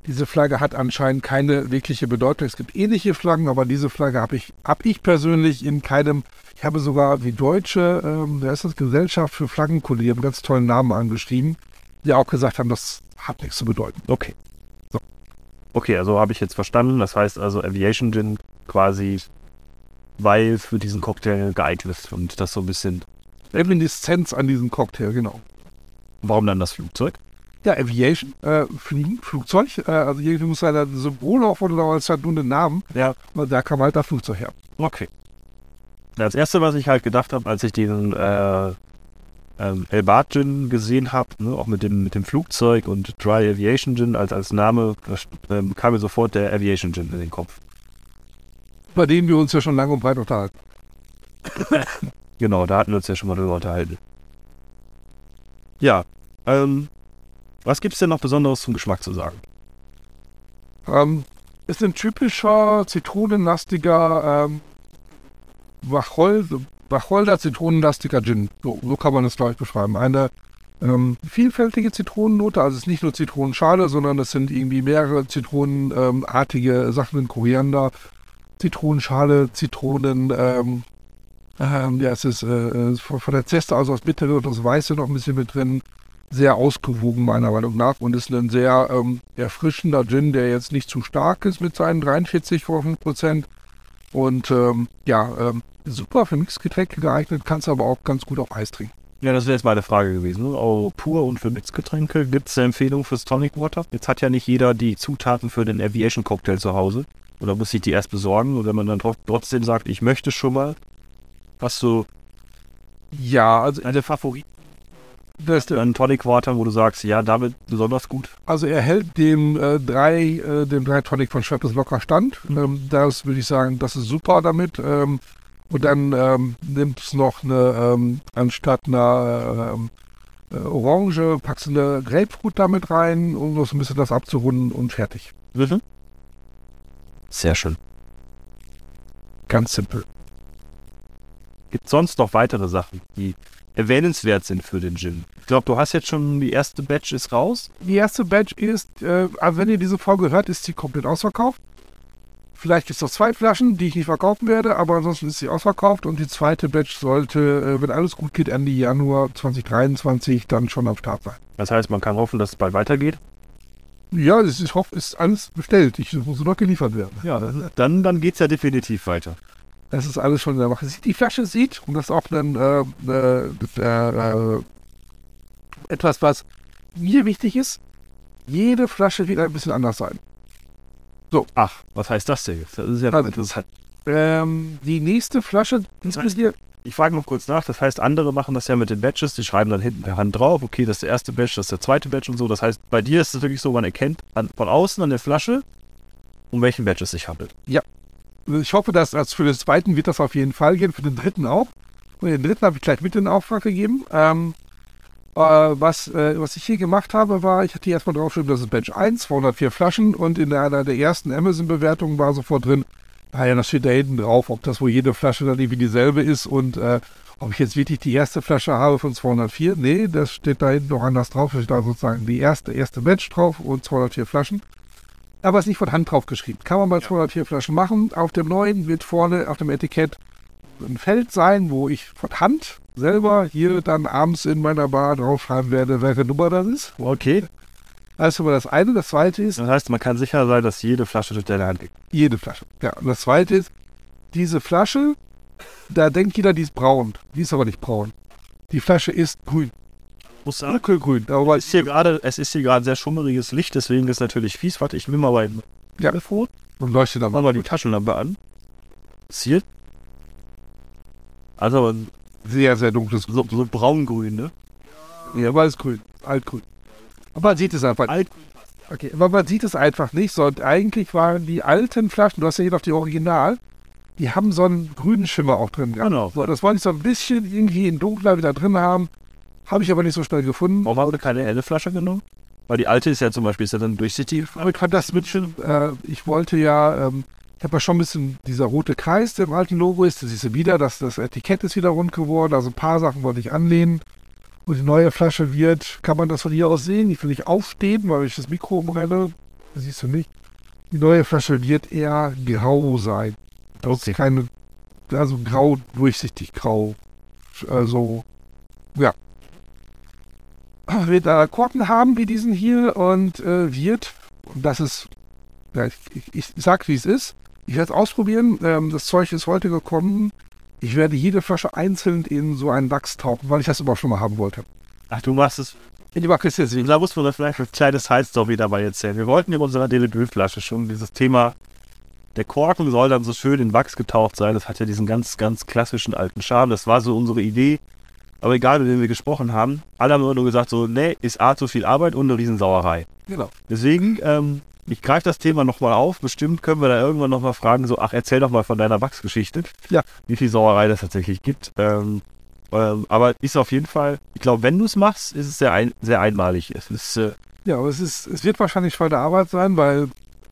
Diese Flagge hat anscheinend keine wirkliche Bedeutung. Es gibt ähnliche Flaggen, aber diese Flagge habe ich, hab ich persönlich in keinem... Ich habe sogar die deutsche, ähm, da ist das Gesellschaft für Flaggenkunde, die haben einen ganz tollen Namen angeschrieben, die auch gesagt haben, das hat nichts zu bedeuten. Okay. Okay, also habe ich jetzt verstanden. Das heißt also Aviation Gin quasi, weil für diesen Cocktail geeignet ist und das so ein bisschen... Reminiszenz an diesen Cocktail, genau. Warum dann das Flugzeug? Ja, Aviation, äh, Fliegen, Flugzeug. Äh, also irgendwie muss halt ein Symbol auf oder es hat nur einen Namen. Ja. Und da kam halt das Flugzeug her. Okay. Das Erste, was ich halt gedacht habe, als ich diesen äh, ähm, El Bart Gin gesehen habe, ne, auch mit dem, mit dem Flugzeug und Dry Aviation Gin als, als Name, da ähm, kam mir sofort der Aviation Gin in den Kopf. Bei dem wir uns ja schon lange und breit unterhalten. Genau, da hatten wir uns ja schon mal drüber unterhalten. Ja, ähm, was gibt's denn noch Besonderes zum Geschmack zu sagen? Ähm, ist ein typischer zitronenlastiger ähm, Wacholder Wacholder, zitronenlastiger Gin. So, so kann man es gleich beschreiben. Eine ähm, vielfältige Zitronennote, also es ist nicht nur Zitronenschale, sondern es sind irgendwie mehrere zitronenartige ähm, Sachen in Koriander, Zitronenschale, Zitronen, ähm, ähm, ja, es ist äh, von, von der Zeste, also das Bittere und das Weiße noch ein bisschen mit drin. Sehr ausgewogen meiner Meinung nach und ist ein sehr ähm, erfrischender Gin, der jetzt nicht zu stark ist mit seinen dreiundvierzig Komma fünf Prozent. Und ähm, ja, ähm, super für Mixgetränke geeignet, kannst aber auch ganz gut auf Eis trinken. Ja, das wäre jetzt meine Frage gewesen. Oh, pur und für Mixgetränke, gibt es eine Empfehlung fürs Tonic Water? Jetzt hat ja nicht jeder die Zutaten für den Aviation Cocktail zu Hause. Oder muss ich die erst besorgen? Und wenn man dann trotzdem sagt, ich möchte schon mal, hast du... Ja, also... Deine Favorit? Das ist ein Tonic Water, wo du sagst, ja, damit besonders gut. Also er hält dem äh, drei, äh, dem drei Tonic von Schweppes locker stand. Mhm. Ähm, das würde ich sagen, das ist super damit. Ähm, und dann ähm, nimmt es noch eine, ähm, anstatt einer äh, äh, Orange, packst du eine Grapefruit damit rein, um so ein bisschen das abzurunden und fertig. Mhm. Sehr schön. Ganz simpel. Gibt es sonst noch weitere Sachen, die erwähnenswert sind für den Gin? Ich glaube, du hast jetzt schon, die erste Batch ist raus. Die erste Batch ist, äh, wenn ihr diese Folge hört, ist sie komplett ausverkauft. Vielleicht gibt es noch zwei Flaschen, die ich nicht verkaufen werde, aber ansonsten ist sie ausverkauft. Und die zweite Batch sollte, äh, wenn alles gut geht, Ende Januar zwanzig dreiundzwanzig dann schon am Start sein. Das heißt, man kann hoffen, dass es bald weitergeht? Ja, es ist, ist alles bestellt. Ich muss noch geliefert werden. Ja, dann, dann geht es ja definitiv weiter. Das ist alles schon in der Mache. Die Flasche sieht, und das ist auch dann äh, äh, äh, äh, etwas, was mir wichtig ist. Jede Flasche wird ein bisschen anders sein. So. Ach, was heißt das denn jetzt? Das ist ja also, interessant. Ähm, die nächste Flasche... Das heißt, hier, ich frage noch kurz nach. Das heißt, andere machen das ja mit den Batches. Die schreiben dann hinten per Hand drauf. Okay, das ist der erste Batch, das ist der zweite Batch und so. Das heißt, bei dir ist es wirklich so, man erkennt an, von außen an der Flasche, um welchen Batch es sich handelt. Ja. Ich hoffe, dass also für den zweiten wird das auf jeden Fall gehen, für den dritten auch. Und den dritten habe ich gleich mit in den Auftrag gegeben. Ähm, äh, was, äh, was ich hier gemacht habe, war, ich hatte hier erstmal draufgeschrieben, das ist Batch eins, zweihundertvier Flaschen. Und in einer der ersten Amazon-Bewertungen war sofort drin, naja, das steht da hinten drauf, ob das wohl jede Flasche dann irgendwie dieselbe ist. Und äh, ob ich jetzt wirklich die erste Flasche habe von zweihundertvier, nee, das steht da hinten noch anders drauf. Da steht da sozusagen die erste, erste Batch drauf und zweihundertvier Flaschen. Aber es ist nicht von Hand drauf geschrieben. Kann man bei zweihundertvier Flaschen machen. Auf dem neuen wird vorne auf dem Etikett ein Feld sein, wo ich von Hand selber hier dann abends in meiner Bar draufschreiben werde, welche Nummer das ist. Okay. Also das eine. Das zweite ist... Das heißt, man kann sicher sein, dass jede Flasche durch deine Hand geht. Jede Flasche. Ja, und das zweite ist, diese Flasche, da denkt jeder, die ist braun. Die ist aber nicht braun. Die Flasche ist grün. Muss sagen, grün. Aber es ist hier gerade, es ist hier gerade sehr schummeriges Licht, deswegen ist es natürlich fies. Warte, ich will mal beim Telefon. Ja. Und leuchte dann mal die Taschenlampe an. Passiert. Also ein sehr, sehr dunkles Grün. So, so braungrün, ne? Ja, aber es ist grün. Altgrün. Aber man sieht es einfach nicht. Okay, aber man sieht es einfach nicht. So, und eigentlich waren die alten Flaschen, du hast ja hier noch die Original, die haben so einen grünen Schimmer auch drin gehabt. Genau. So, das wollte ich so ein bisschen irgendwie in Dunkler wieder drin haben. Habe ich aber nicht so schnell gefunden. Warum wurde keine helle Flasche genommen? Weil die alte ist ja zum Beispiel, ist ja dann durchsichtig. Aber ich fand das mit schön. Äh, ich wollte ja, ähm, ich habe ja schon ein bisschen dieser rote Kreis, der im alten Logo ist. Das siehst du wieder, dass das Etikett ist wieder rund geworden. Also ein paar Sachen wollte ich anlehnen. Und die neue Flasche wird, kann man das von hier aus sehen? Die will ich aufstehen, weil ich das Mikro umrenne. Das siehst du nicht. Die neue Flasche wird eher grau sein. Das okay. Ist keine, also grau, durchsichtig grau. Also, ja. Wird da Korken haben wie diesen hier und äh, wird, und das ist, ja, ich, ich sag wie es ist, ich werde es ausprobieren, ähm, das Zeug ist heute gekommen, ich werde jede Flasche einzeln in so einen Wachs tauchen, weil ich das immer schon mal haben wollte. Ach, du machst es. Ich mache es jetzt. Da muss man vielleicht ein kleines Heizstory dabei erzählen. Wir wollten in unserer Delegölflasche schon dieses Thema, der Korken soll dann so schön in Wachs getaucht sein, das hat ja diesen ganz, ganz klassischen alten Charme, das war so unsere Idee. Aber egal, mit wem wir gesprochen haben, alle haben nur gesagt, so, nee, ist A, zu viel Arbeit und eine Riesensauerei. Genau. Deswegen, ähm, ich greife das Thema nochmal auf. Bestimmt können wir da irgendwann nochmal fragen, so, ach, erzähl doch mal von deiner Wachsgeschichte. Ja. Wie viel Sauerei das tatsächlich gibt. Ähm, ähm, aber ist auf jeden Fall, ich glaube, wenn du es machst, ist es sehr, ein, sehr einmalig. Es ist, äh, ja, aber es, ist, es wird wahrscheinlich voll der Arbeit sein, weil...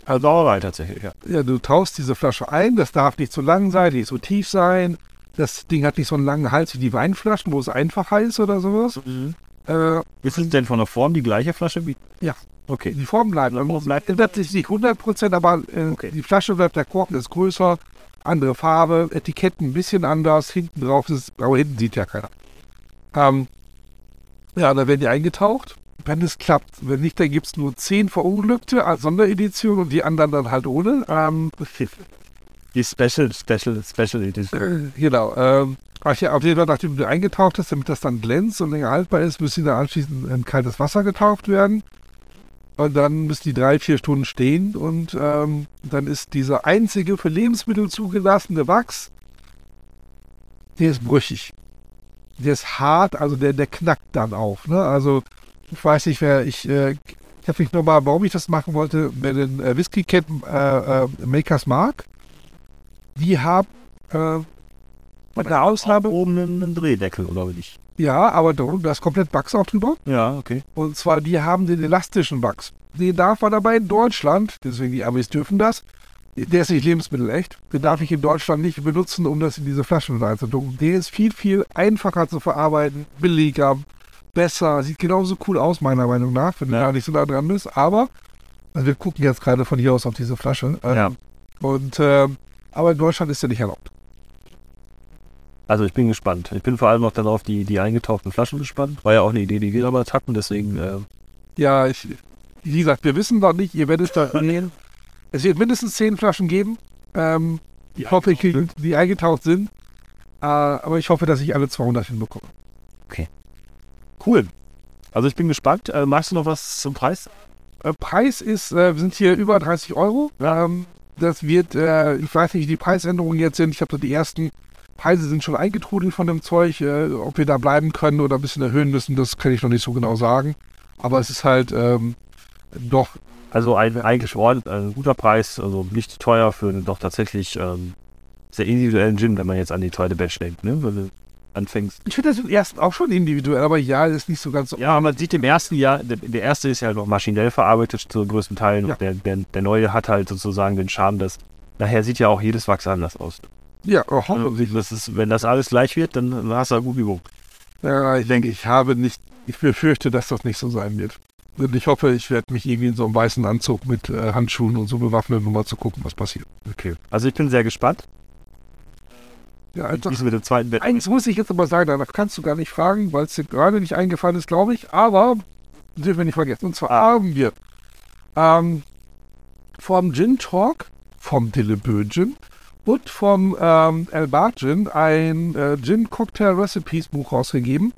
Also Sauerei tatsächlich, ja. Ja, du tauchst diese Flasche ein, das darf nicht zu lang sein, die ist so tief sein. Das Ding hat nicht so einen langen Hals wie die Weinflaschen, wo es einfach heiß oder sowas. Mhm. Äh, ist es denn von der Form die gleiche Flasche? Wie? Ja. Okay. Die Form bleibt. Die Form bleibt. Das ist nicht hundert Prozent, aber äh, okay. Die Flasche bleibt, der Korken ist größer, andere Farbe, Etiketten ein bisschen anders, hinten drauf ist, aber hinten sieht ja keiner. Ähm, ja, da werden die eingetaucht, wenn es klappt. Wenn nicht, dann gibt es nur zehn Verunglückte als Sonderedition und die anderen dann halt ohne. Ähm, Die Special, Special, Special Edition. Genau. Ähm, auf jeden Fall, nachdem du eingetaucht hast, damit das dann glänzt und länger haltbar ist, müssen die dann anschließend in kaltes Wasser getaucht werden. Und dann müssen die drei, vier Stunden stehen. Und ähm, dann ist dieser einzige für Lebensmittel zugelassene Wachs, der ist brüchig. Der ist hart, also der, der knackt dann auf. Ne? Also ich weiß nicht, wer ich... Äh, ich habe mich nochmal, warum ich das machen wollte, mit den äh, Whisky-Ketten äh, äh, Makers Mark. Die haben äh, eine Ausnahme. Oben einen Drehdeckel, glaube ich. Ja, aber da ist komplett Wachs auch drüber. Ja, okay. Und zwar, die haben den elastischen Wachs. Den darf man aber in Deutschland, deswegen die Amis dürfen das, der ist nicht lebensmittelecht, den darf ich in Deutschland nicht benutzen, um das in diese Flaschen reinzudunken. Der ist viel, viel einfacher zu verarbeiten, billiger, besser, sieht genauso cool aus, meiner Meinung nach, wenn ja. du gar nicht so nah dran bist. Aber, also wir gucken jetzt gerade von hier aus auf diese Flasche. Äh, ja. Und, äh, aber in Deutschland ist der nicht erlaubt. Also ich bin gespannt. Ich bin vor allem noch dann auf die, die eingetauchten Flaschen gespannt. War ja auch eine Idee, die wir damals hatten, deswegen... Äh ja, ich, wie gesagt, wir wissen noch nicht, ihr werdet da... Es wird mindestens zehn Flaschen geben, ähm, die, ich hoffe, ich, die eingetaucht sind. Äh, aber ich hoffe, dass ich alle zweihundert hinbekomme. Okay. Cool. Also ich bin gespannt. Äh, magst du noch was zum Preis? Äh, Preis ist, äh, wir sind hier über dreißig Euro. Ja. Ähm, das wird, äh, ich weiß nicht, wie die Preisänderungen jetzt sind. Ich habe da die ersten Preise sind schon eingetrudelt von dem Zeug. Äh, ob wir da bleiben können oder ein bisschen erhöhen müssen, das kann ich noch nicht so genau sagen. Aber es ist halt ähm, doch... Also ein, eigentlich ein guter Preis, also nicht teuer für einen doch tatsächlich ähm, sehr individuellen Gin, wenn man jetzt an die zweite Batch denkt, ne? Wenn du anfängst. Ich finde das im ersten auch schon individuell, aber ja, das ist nicht so ganz so. Ja, man sieht im ersten Jahr, der, der erste ist ja noch maschinell verarbeitet zu größten Teilen. Ja. Der, der, der neue hat halt sozusagen den Charme, dass nachher sieht ja auch jedes Wachs anders aus. Ja, hoffentlich. Das ist, wenn das alles gleich wird, dann hast du eine gute Übung. Ja, ich denke, ich habe nicht, ich befürchte, dass das nicht so sein wird. Und ich hoffe, ich werde mich irgendwie in so einem weißen Anzug mit äh, Handschuhen und so bewaffnen, um mal zu gucken, was passiert. Okay. Also ich bin sehr gespannt. Ja, also mit dem zweiten Bett. Eins muss ich jetzt aber sagen, danach kannst du gar nicht fragen, weil es dir gerade nicht eingefallen ist, glaube ich. Aber dürfen wir nicht vergessen. Und zwar ah. haben wir ähm, vom Gin Talk, vom Böe Gin und vom ähm, El Bart Gin ein äh, Gin Cocktail Recipes Buch rausgegeben,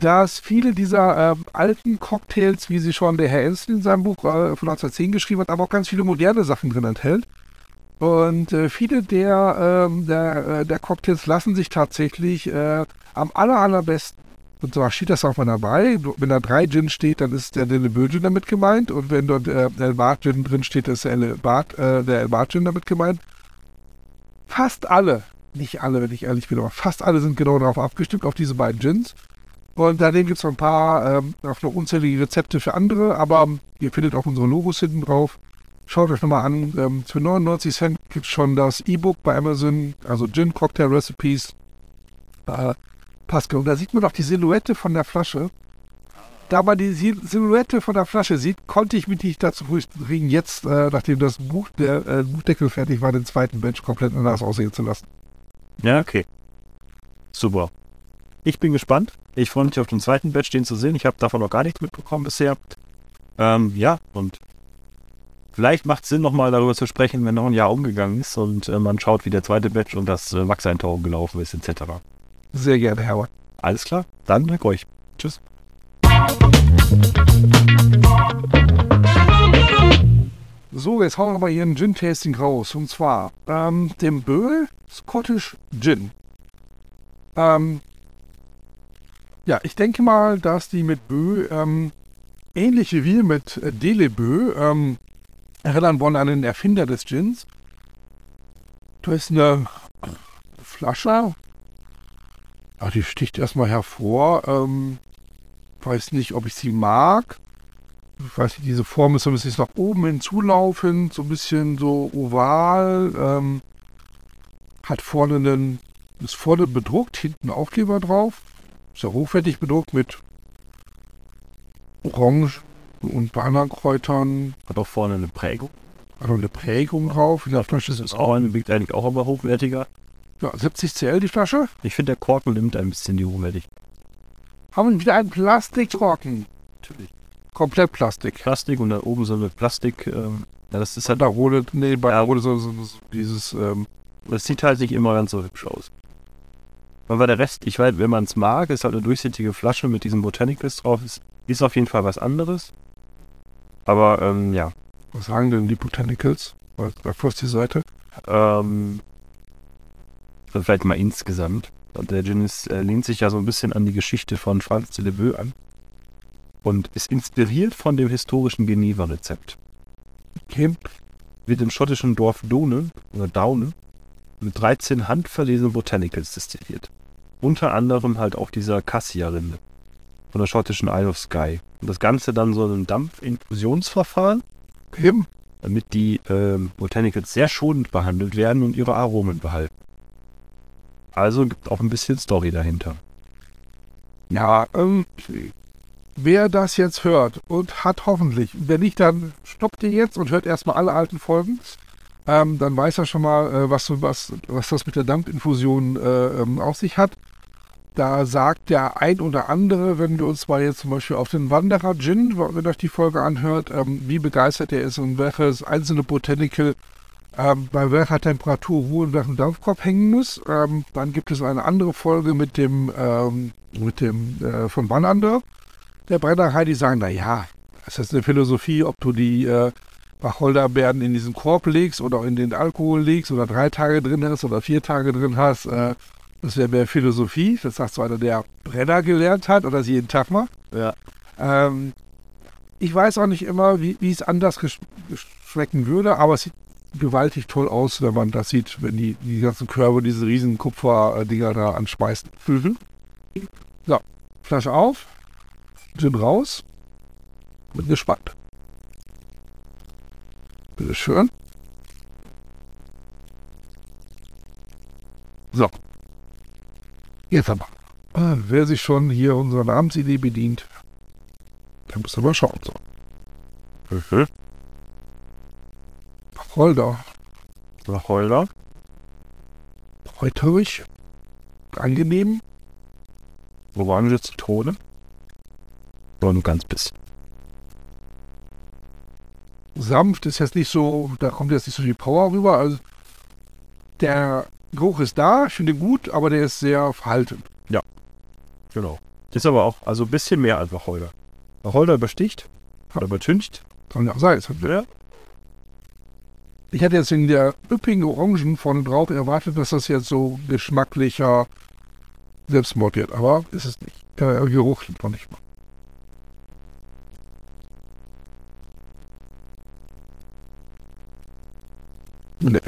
dass viele dieser äh, alten Cocktails, wie sie schon der Herr Enslin in seinem Buch äh, von neunzehnhundertzehn geschrieben hat, aber auch ganz viele moderne Sachen drin enthält. Und äh, viele der, äh, der, äh, der Cocktails lassen sich tatsächlich äh, am aller, allerbesten, und zwar steht das auch mal dabei, wenn da drei Gin steht, dann ist der Böe Gin damit gemeint und wenn dort äh, der El Bart Gin drin steht, ist der El Bart, äh, der El Bart Gin damit gemeint. Fast alle, nicht alle, wenn ich ehrlich bin, aber fast alle sind genau darauf abgestimmt, auf diese beiden Gins. Und daneben gibt es noch ein paar, ähm, auch noch unzählige Rezepte für andere, aber ähm, ihr findet auch unsere Logos hinten drauf. Schaut euch nochmal an, ähm, für neunundneunzig Cent gibt es schon das E-Book bei Amazon, also Gin Cocktail Recipes. Äh, Pascal, und da sieht man auch die Silhouette von der Flasche. Da man die Silhouette von der Flasche sieht, konnte ich mich nicht dazu bringen, jetzt, äh, nachdem das Buch, der äh, Buchdeckel fertig war, den zweiten Batch komplett anders aussehen zu lassen. Ja, okay. Super. Ich bin gespannt. Ich freue mich auf den zweiten Batch, den zu sehen. Ich habe davon noch gar nichts mitbekommen bisher. Ähm, ja, und vielleicht macht es Sinn, nochmal darüber zu sprechen, wenn noch ein Jahr umgegangen ist und äh, man schaut, wie der zweite Batch und das äh, Wachseintauchen gelaufen ist, et cetera. Sehr gerne, Hermann. Alles klar, dann danke euch. Tschüss. So, jetzt hauen wir mal hier ein Gin-Tasting raus. Und zwar ähm, dem Böe Scottish Gin. Ähm... Ja, ich denke mal, dass die mit Böe ähm, ähnlich wie wir mit äh, Dele Böe ähm, erinnern wollen an den Erfinder des Gins. Da ist eine Flasche. Ach, die sticht erstmal hervor. Ähm, weiß nicht, ob ich sie mag. Ich weiß nicht, diese Form ist so ein bisschen nach oben hinzulaufend, so ein bisschen so oval. Ähm, hat vorne einen, ist vorne bedruckt, hinten Aufkleber drauf. Ist ja hochwertig bedruckt mit Orange und Bannerkräutern. Hat auch vorne eine Prägung. Hat auch eine Prägung drauf. In der Flasche ist es auch eine, wiegt eigentlich auch aber hochwertiger. Ja, siebzig Zentiliter die Flasche. Ich finde, der Korken nimmt ein bisschen die hochwertig. Haben wir wieder einen Plastikkorken? Natürlich. Komplett Plastik. Plastik und da oben so eine Plastik, ähm, Ja, das ist halt auch wohl, nee, bei ja, so, so, so dieses, ähm, das sieht halt nicht immer ganz so hübsch aus. Aber der Rest, ich weiß, wenn man es mag, ist halt eine durchsichtige Flasche mit diesen Botanicals drauf, ist, ist auf jeden Fall was anderes. Aber, ähm, ja. Was sagen denn die Botanicals? Davor ist die Seite. Ähm, vielleicht mal insgesamt. Und der Gin ist, äh, lehnt sich ja so ein bisschen an die Geschichte von Franz de Böe an und ist inspiriert von dem historischen Geneva-Rezept. Okay. Wird im schottischen Dorf Doune, oder Doune, mit dreizehn handverlesenen Botanicals destilliert. Unter anderem halt auch dieser Cassia-Rinde von der schottischen Isle of Skye. Und das Ganze dann so einem Dampfinfusionsverfahren, okay, damit die äh, Botanicals sehr schonend behandelt werden und ihre Aromen behalten. Also gibt auch ein bisschen Story dahinter. Ja, ähm, wer das jetzt hört und hat hoffentlich, wenn nicht, dann stoppt ihr jetzt und hört erstmal alle alten Folgen. Ähm, dann weiß er schon mal, äh, was, was, was das mit der Dampfinfusion äh, ähm, auf sich hat. Da sagt der ein oder andere, wenn wir uns mal jetzt zum Beispiel auf den Wanderer Gin, wenn euch die Folge anhört, ähm, wie begeistert er ist und welches einzelne Botanical Ähm, bei welcher Temperatur wo und welchem Dampfkorb hängen muss. Ähm, dann gibt es eine andere Folge mit dem, ähm, mit dem äh, von Wannander. Der Brennerei, die sagen, naja, das ist eine Philosophie, ob du die äh, Wacholderbeeren in diesen Korb legst oder auch in den Alkohol legst oder drei Tage drin hast oder vier Tage drin hast. Äh, das wäre mehr Philosophie. Das sagt so einer, der Brenner gelernt hat oder sie jeden Tag macht. Ja. Ähm, ich weiß auch nicht immer, wie es anders gesch- gesch- schmecken würde, aber es sieht gewaltig toll aus, wenn man das sieht, wenn die, die ganzen Körbe diese riesen Kupferdinger da anschmeißen. Mhm. So, Flasche auf, Gin raus, bin gespannt. Bitteschön. So, jetzt aber. Wer sich schon hier unsere Abendsidee bedient, der muss aber schauen. So. Mhm. Holder. Wacholder. Kräuterig. Angenehm. Orange Zitrone. Nur ein ganz bisschen. Sanft ist jetzt nicht so, da kommt jetzt nicht so viel Power rüber. Also der Geruch ist da, ich finde ihn gut, aber der ist sehr verhalten. Ja, genau. Ist aber auch, also ein bisschen mehr als Wacholder. Wacholder übersticht, ja, oder übertüncht. Kann ja auch sein. Ja. Ich hätte jetzt in der üppigen Orangen vorne drauf erwartet, dass das jetzt so geschmacklicher Selbstmord wird. Aber ist es nicht. Der Geruch liegt noch nicht mal. Nee.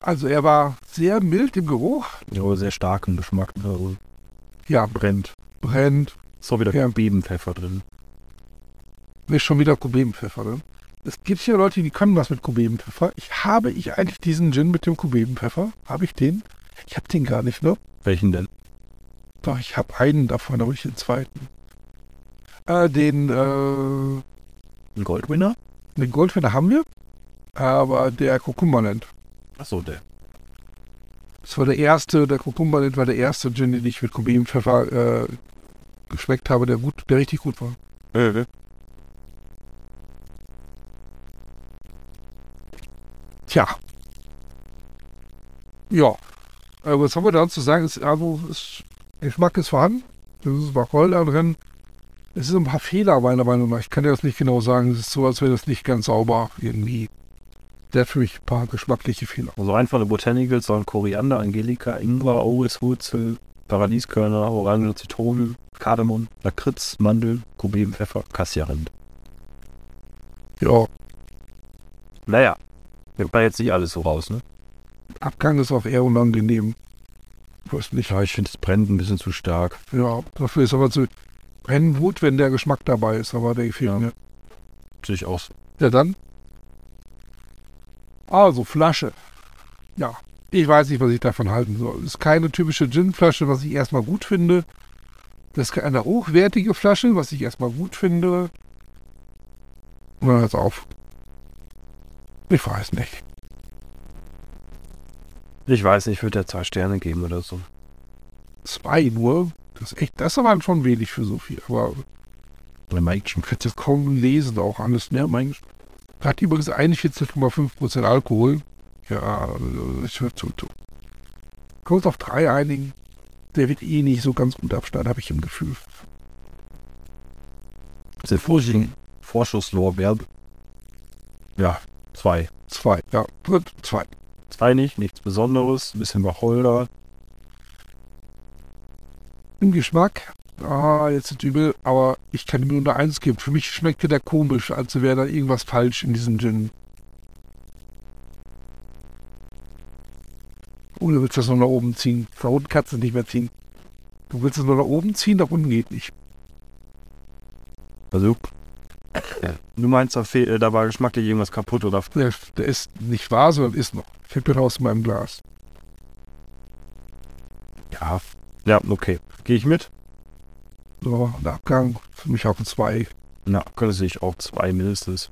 Also er war sehr mild im Geruch. Ja, sehr stark im Geschmack. Also ja, brennt. Brennt. Ist auch wieder ja. Bebenpfeffer drin. Ist schon wieder Kubebenpfeffer, ne? Es gibt hier Leute, die können was mit Kubebenpfeffer. Ich habe ich eigentlich diesen Gin mit dem Kubebenpfeffer? Habe ich den? Ich habe den gar nicht, ne? Welchen denn? Doch, ich habe einen davon, aber nicht den zweiten. Äh, den, äh... Den Goldwinner? Den Goldwinner haben wir, aber der Kurkumberland. Achso, der. Das war der erste, der Kurkumberland war der erste Gin, den ich mit Kubebenpfeffer, äh, geschmeckt habe, der gut, der richtig gut war. Ja, ja. Tja. Ja. Äh, was haben wir da zu sagen? Ist, also, ist, Geschmack ist vorhanden. Das ist Wacholder drin. Es ist ein paar Fehler meiner Meinung nach. Ich kann dir das nicht genau sagen. Es ist so, als wäre das nicht ganz sauber irgendwie. Der hat für mich ein paar geschmackliche Fehler. Also einfache Botanicals, sondern Koriander, Angelika, Ingwer, Orishwurzel, Paradieskörner, Orange, Zitrone, Kardamom, Lakritz, Mandel, Kubebenpfeffer, Cassia-Rind. Ja. Naja. Nimmt man jetzt nicht alles so raus, ne? Abgang ist auch eher unangenehm. Ich weiß nicht. Ja, ich finde, es brennt ein bisschen zu stark. Ja, dafür ist aber zu brennen gut, wenn der Geschmack dabei ist, aber der gefällt ja mir. Sehe ich aus. Ja, dann? Also, Flasche. Ja, ich weiß nicht, was ich davon halten soll. Ist keine typische Gin-Flasche, was ich erstmal gut finde. Das ist eine hochwertige Flasche, was ich erstmal gut finde. Und dann hört's auf. Ich weiß nicht. Ich weiß nicht, ich würde ja zwei Sterne geben oder so. Zwei nur? Das ist echt, das ist aber schon wenig für so viel. Aber bei Mike schon vierzig Kong lesen, auch alles. Ne? Mike hat übrigens einundvierzig Komma fünf Prozent Alkohol. Ja, ich höre zu. Kurz auf drei einigen. Der wird eh nicht so ganz gut abschneiden, habe ich im Gefühl. Der Vorschusslorbeer. Ja, zwei. Zwei, ja. Zwei. Zwei nicht, nichts Besonderes. Ein bisschen Wacholder. Im Geschmack. Ah, jetzt sind übel, aber ich kann ihm nur eins geben. Für mich schmeckte der komisch, als wäre da irgendwas falsch in diesem Gin. Oh, du willst das noch nach oben ziehen. Da unten kannst du nicht mehr ziehen. Du willst es noch nach oben ziehen, nach unten geht nicht. Also, du meinst, da, fehl, da war geschmacklich irgendwas kaputt, oder? Der, der ist nicht wahr, sondern ist noch. Fällt mir raus in meinem Glas. Ja, ja, okay. Gehe ich mit? So, der Abgang. Für mich auch ein zwei. Na, könnte ich auch zwei mindestens.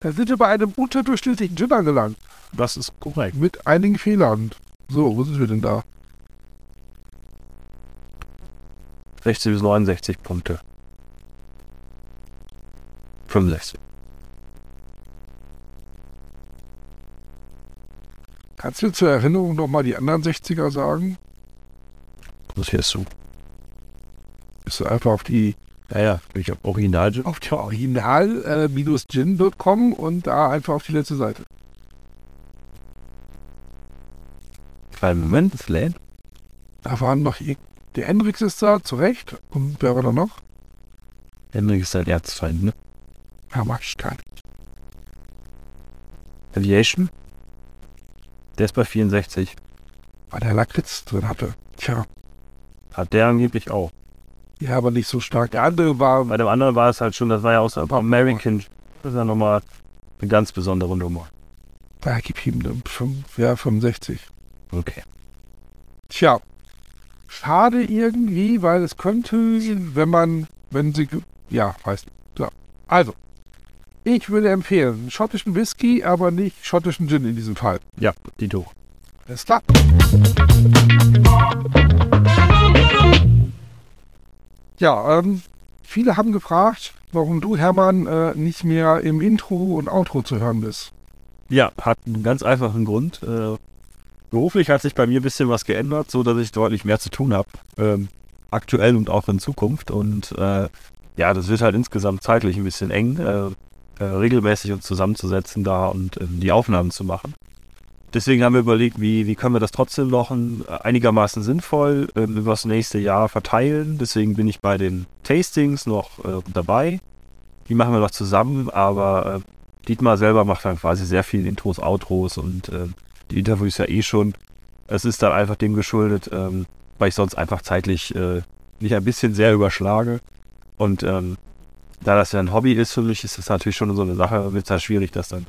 Da sind wir bei einem unterdurchschnittlichen Gin angelangt. Das ist korrekt. Mit einigen Fehlern. So, wo sind wir denn da? sechzig bis neunundsechzig Punkte. fünfundsechzig. Kannst du zur Erinnerung nochmal die anderen sechziger sagen? Das hier ist so. Bist du einfach auf die... Ja, ja, ich habe Original... Auf die Original-Gin Punkt com äh, und da einfach auf die letzte Seite. Kleinen Moment, das lädt. Da waren noch... Der Hendrix ist da, zu Recht. Und wer war da noch? Hendrix ist ein Erzfeind, ne? Ja, mag ich gar nicht. Aviation? Der ist bei vierundsechzig. Weil der Lakritz drin hatte. Tja. Hat der angeblich auch. Ja, aber nicht so stark. Der andere war... Bei dem anderen war es halt schon, das war ja aus American. Das ist ja nochmal eine ganz besondere Nummer. Da gibt ihm eine fünf, ja, fünfundsechzig. Okay. Tja. Schade irgendwie, weil es könnte, wenn man, wenn sie... Ja, weiß nicht. Ja. Also, ich würde empfehlen, schottischen Whisky, aber nicht schottischen Gin in diesem Fall. Ja, die Dito. Alles klar. Ja, ähm, viele haben gefragt, warum du, Hermann, äh, nicht mehr im Intro und Outro zu hören bist. Ja, hat einen ganz einfachen Grund. Äh, beruflich hat sich bei mir ein bisschen was geändert, so dass ich deutlich mehr zu tun habe. Ähm, aktuell und auch in Zukunft. Und äh, ja, das wird halt insgesamt zeitlich ein bisschen eng, äh, äh, regelmäßig uns zusammenzusetzen da und äh, die Aufnahmen zu machen. Deswegen haben wir überlegt, wie, wie können wir das trotzdem noch ein, einigermaßen sinnvoll äh, über das nächste Jahr verteilen. Deswegen bin ich bei den Tastings noch äh, dabei. Die machen wir noch zusammen, aber äh, Dietmar selber macht dann quasi sehr viele Intros, Outros und äh, die Interviews ja eh schon. Es ist dann einfach dem geschuldet, äh, weil ich sonst einfach zeitlich äh, mich ein bisschen sehr überschlage. Und ähm, da das ja ein Hobby ist für mich, ist das natürlich schon so eine Sache, wird es ja schwierig, das dann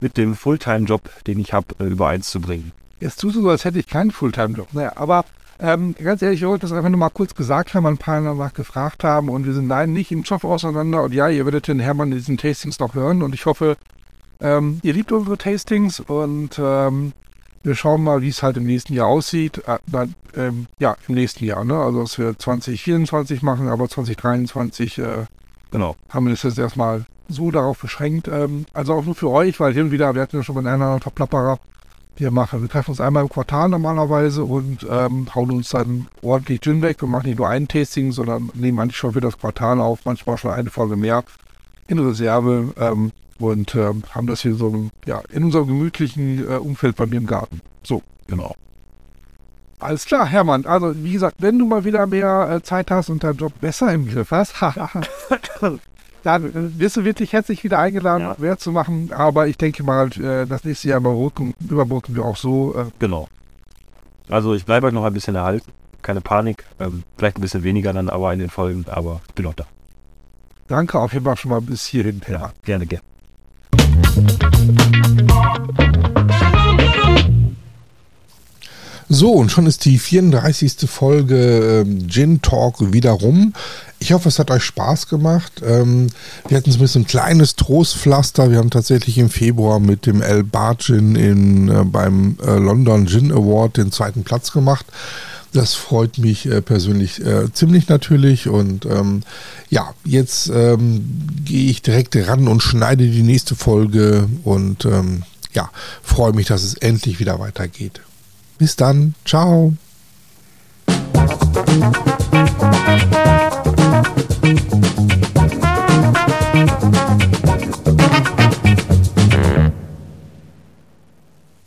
mit dem Fulltime-Job, den ich habe, übereins zu bringen. Jetzt tust du so, als hätte ich keinen Fulltime-Job. Naja, aber ähm, ganz ehrlich, ich wollte das einfach nur mal kurz gesagt haben, ein paar danach gefragt haben und wir sind leider nicht im Job auseinander. Und ja, ihr werdet den Hermann in diesen Tastings noch hören und ich hoffe, ähm, ihr liebt unsere Tastings und ähm, wir schauen mal, wie es halt im nächsten Jahr aussieht. Äh, dann, ähm, ja, im nächsten Jahr, ne? Also, dass wir zwanzig vierundzwanzig machen, aber zwanzig dreiundzwanzig äh, genau. Haben wir das jetzt erstmal so darauf beschränkt. Ähm, also auch nur für euch, weil hin und wieder, wir hatten ja schon mal einen Verplapperer. Wir machen, wir treffen uns einmal im Quartal normalerweise und ähm, hauen uns dann ordentlich Gin weg und machen nicht nur ein Tasting, sondern nehmen eigentlich schon für das Quartal auf, manchmal schon eine Folge mehr in Reserve. Ähm, Und ähm, haben das hier so ja, in unserem gemütlichen äh, Umfeld bei mir im Garten. So, genau. Alles klar, Hermann. Also, wie gesagt, wenn du mal wieder mehr äh, Zeit hast und deinen Job besser im Griff hast, dann wirst du wirklich herzlich wieder eingeladen, ja. Mehr zu machen. Aber ich denke mal, äh, das nächste Jahr überbrücken wir auch so. Äh, genau. Also, ich bleibe euch noch ein bisschen erhalten. Keine Panik. Ähm, vielleicht ein bisschen weniger dann aber in den Folgen. Aber ich bin auch da. Danke auf jeden Fall schon mal bis hierhin, Hermann. Ja, gerne, gerne. So, und schon ist die vierunddreißigste Folge ähm, Gin Talk wieder rum. Ich hoffe, es hat euch Spaß gemacht. Ähm, wir hatten so ein bisschen ein kleines Trostpflaster. Wir haben tatsächlich im Februar mit dem El Bart Gin in, äh, beim äh, London Gin Award den zweiten Platz gemacht. Das freut mich äh, persönlich äh, ziemlich natürlich. Und ähm, ja, jetzt ähm, gehe ich direkt ran und schneide die nächste Folge. Und ähm, ja, freue mich, dass es endlich wieder weitergeht. Bis dann. Ciao. Musik